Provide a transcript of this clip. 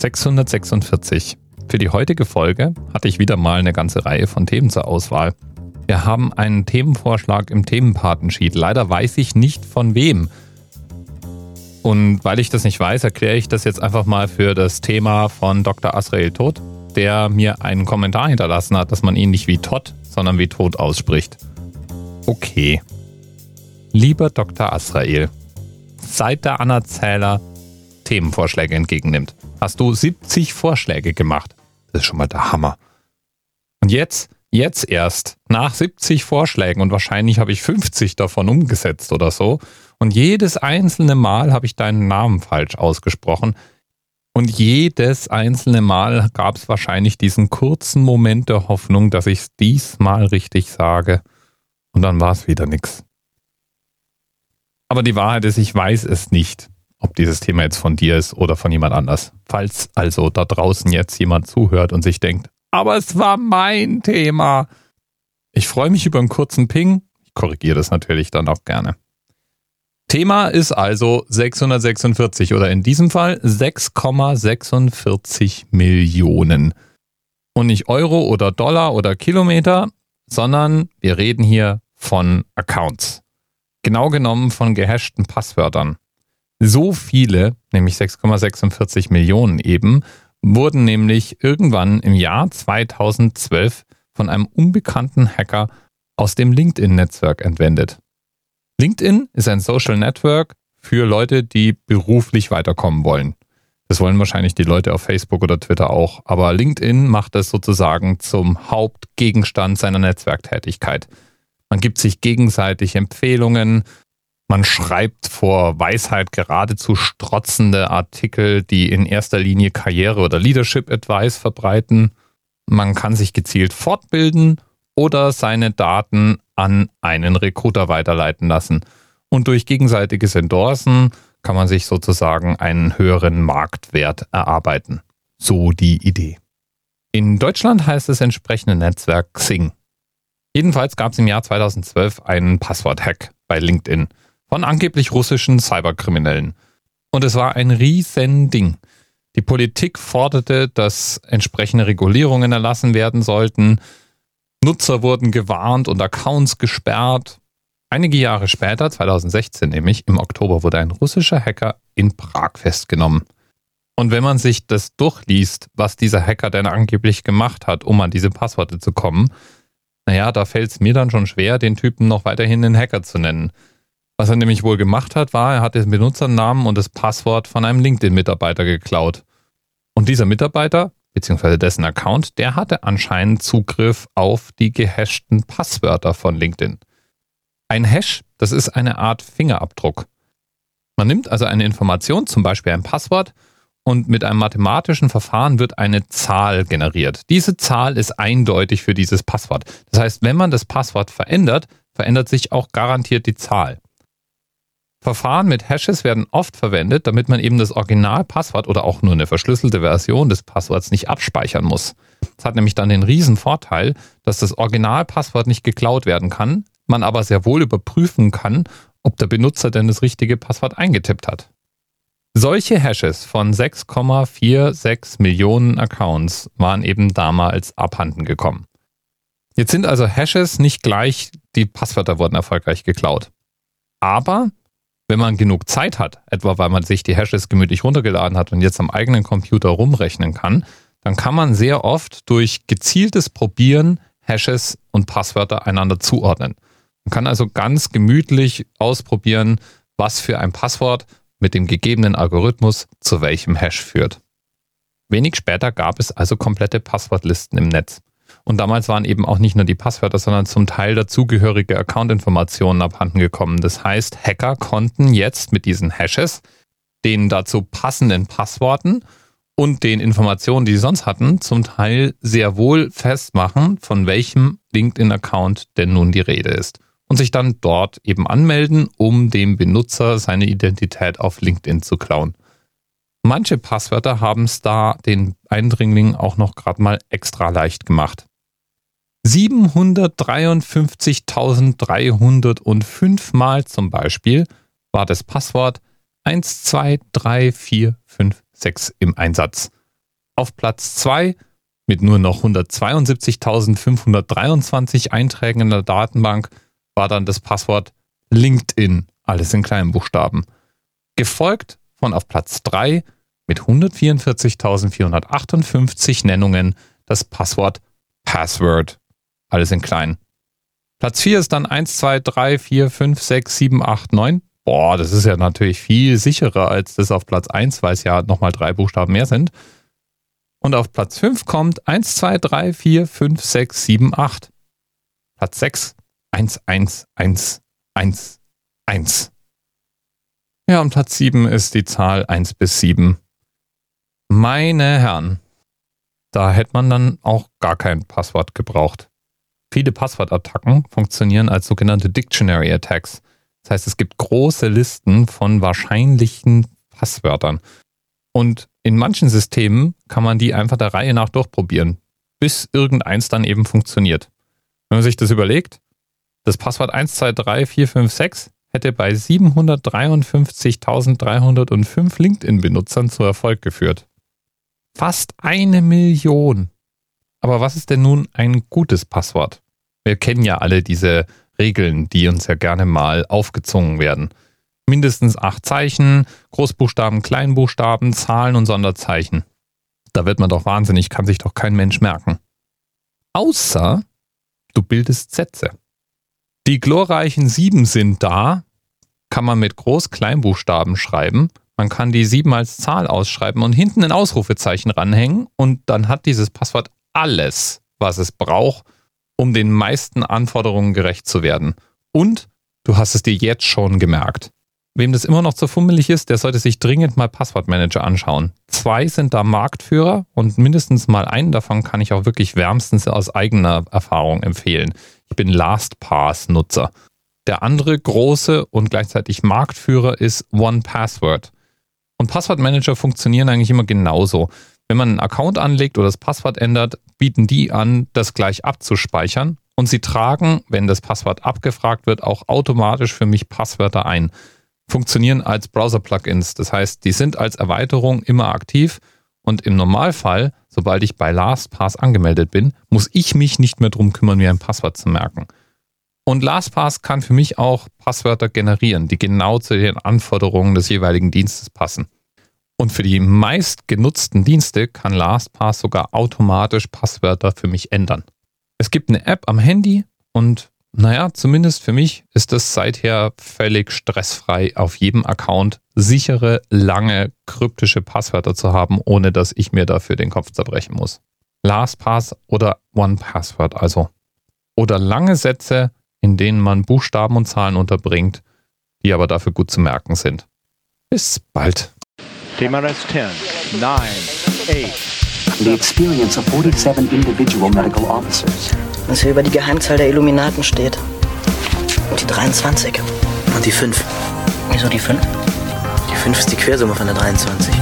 646. Für die heutige Folge hatte ich wieder mal eine ganze Reihe von Themen zur Auswahl. Wir haben einen Themenvorschlag im Themenpatensheet. Leider weiß ich nicht von wem. Und weil ich das nicht weiß, erkläre ich das jetzt einfach mal für das Thema von Dr. Asrael Todt, der mir einen Kommentar hinterlassen hat, dass man ihn nicht wie Todt, sondern wie Tod ausspricht. Okay. Lieber Dr. Asrael, seit der Anna-Zähler Themenvorschläge entgegennimmt, hast du 70 Vorschläge gemacht. Das ist schon mal der Hammer. Und jetzt erst, nach 70 Vorschlägen, und wahrscheinlich habe ich 50 davon umgesetzt oder so, und jedes einzelne Mal habe ich deinen Namen falsch ausgesprochen und jedes einzelne Mal gab es wahrscheinlich diesen kurzen Moment der Hoffnung, dass ich es diesmal richtig sage, und dann war es wieder nix. Aber die Wahrheit ist, ich weiß es nicht, ob dieses Thema jetzt von dir ist oder von jemand anders. Falls also da draußen jetzt jemand zuhört und sich denkt, aber es war mein Thema. Ich freue mich über einen kurzen Ping. Ich korrigiere das natürlich dann auch gerne. Thema ist also 646 oder in diesem Fall 6,46 Millionen. Und nicht Euro oder Dollar oder Kilometer, sondern wir reden hier von Accounts. Genau genommen von gehashten Passwörtern. So viele, nämlich 6,46 Millionen eben, wurden nämlich irgendwann im Jahr 2012 von einem unbekannten Hacker aus dem LinkedIn-Netzwerk entwendet. LinkedIn ist ein Social Network für Leute, die beruflich weiterkommen wollen. Das wollen wahrscheinlich die Leute auf Facebook oder Twitter auch, aber LinkedIn macht das sozusagen zum Hauptgegenstand seiner Netzwerktätigkeit. Man gibt sich gegenseitig Empfehlungen, man schreibt vor Weisheit geradezu strotzende Artikel, die in erster Linie Karriere- oder Leadership-Advice verbreiten. Man kann sich gezielt fortbilden oder seine Daten an einen Recruiter weiterleiten lassen. Und durch gegenseitiges Endorsen kann man sich sozusagen einen höheren Marktwert erarbeiten. So die Idee. In Deutschland heißt das entsprechende Netzwerk Xing. Jedenfalls gab es im Jahr 2012 einen Passwort-Hack bei LinkedIn. Von angeblich russischen Cyberkriminellen. Und es war ein Riesending. Die Politik forderte, dass entsprechende Regulierungen erlassen werden sollten. Nutzer wurden gewarnt und Accounts gesperrt. Einige Jahre später, 2016 nämlich, im Oktober, wurde ein russischer Hacker in Prag festgenommen. Und wenn man sich das durchliest, was dieser Hacker denn angeblich gemacht hat, um an diese Passwörter zu kommen, naja, da fällt es mir dann schon schwer, den Typen noch weiterhin einen Hacker zu nennen. Was er nämlich wohl gemacht hat, war, er hat den Benutzernamen und das Passwort von einem LinkedIn-Mitarbeiter geklaut. Und dieser Mitarbeiter, beziehungsweise dessen Account, der hatte anscheinend Zugriff auf die gehashten Passwörter von LinkedIn. Ein Hash, das ist eine Art Fingerabdruck. Man nimmt also eine Information, zum Beispiel ein Passwort, und mit einem mathematischen Verfahren wird eine Zahl generiert. Diese Zahl ist eindeutig für dieses Passwort. Das heißt, wenn man das Passwort verändert, verändert sich auch garantiert die Zahl. Verfahren mit Hashes werden oft verwendet, damit man eben das Originalpasswort oder auch nur eine verschlüsselte Version des Passworts nicht abspeichern muss. Das hat nämlich dann den riesen Vorteil, dass das Originalpasswort nicht geklaut werden kann, man aber sehr wohl überprüfen kann, ob der Benutzer denn das richtige Passwort eingetippt hat. Solche Hashes von 6,46 Millionen Accounts waren eben damals abhanden gekommen. Jetzt sind also Hashes nicht gleich, die Passwörter wurden erfolgreich geklaut. Aber wenn man genug Zeit hat, etwa weil man sich die Hashes gemütlich runtergeladen hat und jetzt am eigenen Computer rumrechnen kann, dann kann man sehr oft durch gezieltes Probieren Hashes und Passwörter einander zuordnen. Man kann also ganz gemütlich ausprobieren, was für ein Passwort mit dem gegebenen Algorithmus zu welchem Hash führt. Wenig später gab es also komplette Passwortlisten im Netz. Und damals waren eben auch nicht nur die Passwörter, sondern zum Teil dazugehörige Account-Informationen abhanden gekommen. Das heißt, Hacker konnten jetzt mit diesen Hashes, den dazu passenden Passworten und den Informationen, die sie sonst hatten, zum Teil sehr wohl festmachen, von welchem LinkedIn-Account denn nun die Rede ist. Und sich dann dort eben anmelden, um dem Benutzer seine Identität auf LinkedIn zu klauen. Manche Passwörter haben es da den Eindringlingen auch noch gerade mal extra leicht gemacht. 753.305 Mal zum Beispiel war das Passwort 1234556 im Einsatz. auf Platz 2 mit nur noch 172.523 Einträgen in der Datenbank war dann das Passwort LinkedIn, alles in kleinen Buchstaben. Gefolgt von auf Platz 3 mit 144.458 Nennungen das Passwort Password, alles in klein. Platz 4 ist dann 1, 2, 3, 4, 5, 6, 7, 8, 9. Boah, das ist ja natürlich viel sicherer als das auf Platz 1, weil es ja nochmal 3 Buchstaben mehr sind. Und auf Platz 5 kommt 1, 2, 3, 4, 5, 6, 7, 8. Platz 6, 1, 1, 1, 1, 1. Ja, und Platz 7 ist die Zahl 1 bis 7. Meine Herren, da hätte man dann auch gar kein Passwort gebraucht. Viele Passwortattacken funktionieren als sogenannte Dictionary Attacks. Das heißt, es gibt große Listen von wahrscheinlichen Passwörtern. Und in manchen Systemen kann man die einfach der Reihe nach durchprobieren, bis irgendeins dann eben funktioniert. Wenn man sich das überlegt, das Passwort 123456 hätte bei 753.305 LinkedIn-Benutzern zu Erfolg geführt. Fast 1 Million. Aber was ist denn nun ein gutes Passwort? Wir kennen ja alle diese Regeln, die uns ja gerne mal aufgezwungen werden. Mindestens 8 Zeichen, Großbuchstaben, Kleinbuchstaben, Zahlen und Sonderzeichen. Da wird man doch wahnsinnig, kann sich doch kein Mensch merken. Außer du bildest Sätze. Die glorreichen 7 sind da, kann man mit Groß-Kleinbuchstaben schreiben. Man kann die 7 als Zahl ausschreiben und hinten ein Ausrufezeichen ranhängen und dann hat dieses Passwort alles, was es braucht, um den meisten Anforderungen gerecht zu werden. Und du hast es dir jetzt schon gemerkt. Wem das immer noch zu fummelig ist, der sollte sich dringend mal Passwortmanager anschauen. 2 sind da Marktführer und mindestens mal einen davon kann ich auch wirklich wärmstens aus eigener Erfahrung empfehlen. Ich bin LastPass-Nutzer. Der andere große und gleichzeitig Marktführer ist OnePassword. Und Passwortmanager funktionieren eigentlich immer genauso. Wenn man einen Account anlegt oder das Passwort ändert, bieten die an, das gleich abzuspeichern und sie tragen, wenn das Passwort abgefragt wird, auch automatisch für mich Passwörter ein. Funktionieren als Browser-Plugins, das heißt, die sind als Erweiterung immer aktiv und im Normalfall, sobald ich bei LastPass angemeldet bin, muss ich mich nicht mehr drum kümmern, mir ein Passwort zu merken. Und LastPass kann für mich auch Passwörter generieren, die genau zu den Anforderungen des jeweiligen Dienstes passen. Und für die meistgenutzten Dienste kann LastPass sogar automatisch Passwörter für mich ändern. Es gibt eine App am Handy und naja, zumindest für mich ist das seither völlig stressfrei, auf jedem Account sichere, lange, kryptische Passwörter zu haben, ohne dass ich mir dafür den Kopf zerbrechen muss. LastPass oder OnePassword also. Oder lange Sätze, in denen man Buchstaben und Zahlen unterbringt, die aber dafür gut zu merken sind. Bis bald. Thema Rest 10, 9, 8. The experience of 47 individual medical officers. Was hier über die Geheimzahl der Illuminaten steht. Und die 23. Und die 5. Wieso die 5? Die 5 ist die Quersumme von der 23.